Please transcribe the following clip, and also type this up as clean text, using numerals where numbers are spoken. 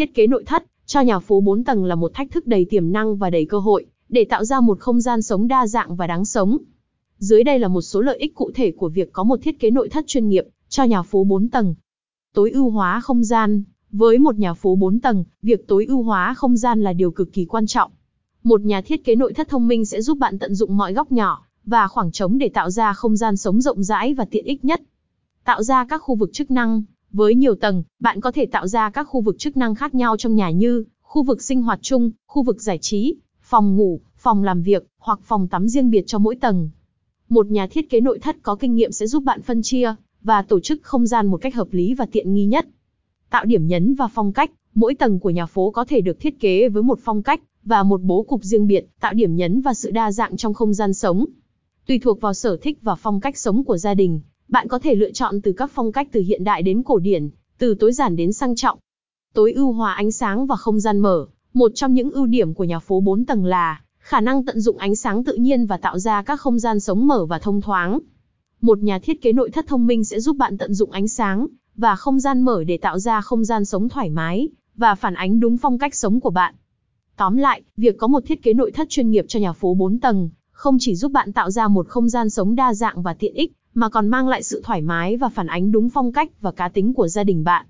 Thiết kế nội thất cho nhà phố 4 tầng là một thách thức đầy tiềm năng và đầy cơ hội, để tạo ra một không gian sống đa dạng và đáng sống. Dưới đây là một số lợi ích cụ thể của việc có một thiết kế nội thất chuyên nghiệp cho nhà phố 4 tầng. Tối ưu hóa không gian. Với một nhà phố 4 tầng, việc tối ưu hóa không gian là điều cực kỳ quan trọng. Một nhà thiết kế nội thất thông minh sẽ giúp bạn tận dụng mọi góc nhỏ và khoảng trống để tạo ra không gian sống rộng rãi và tiện ích nhất. Tạo ra các khu vực chức năng. Với nhiều tầng, bạn có thể tạo ra các khu vực chức năng khác nhau trong nhà như khu vực sinh hoạt chung, khu vực giải trí, phòng ngủ, phòng làm việc hoặc phòng tắm riêng biệt cho mỗi tầng. Một nhà thiết kế nội thất có kinh nghiệm sẽ giúp bạn phân chia và tổ chức không gian một cách hợp lý và tiện nghi nhất. Tạo điểm nhấn và phong cách. Mỗi tầng của nhà phố có thể được thiết kế với một phong cách và một bố cục riêng biệt, tạo điểm nhấn và sự đa dạng trong không gian sống. Tùy thuộc vào sở thích và phong cách sống của gia đình, bạn có thể lựa chọn từ các phong cách từ hiện đại đến cổ điển, từ tối giản đến sang trọng. Tối ưu hóa ánh sáng và không gian mở. Một trong những ưu điểm của nhà phố 4 tầng là khả năng tận dụng ánh sáng tự nhiên và tạo ra các không gian sống mở và thông thoáng. Một nhà thiết kế nội thất thông minh sẽ giúp bạn tận dụng ánh sáng và không gian mở để tạo ra không gian sống thoải mái và phản ánh đúng phong cách sống của bạn. Tóm lại, việc có một thiết kế nội thất chuyên nghiệp cho nhà phố 4 tầng không chỉ giúp bạn tạo ra một không gian sống đa dạng và tiện ích, mà còn mang lại sự thoải mái và phản ánh đúng phong cách và cá tính của gia đình bạn.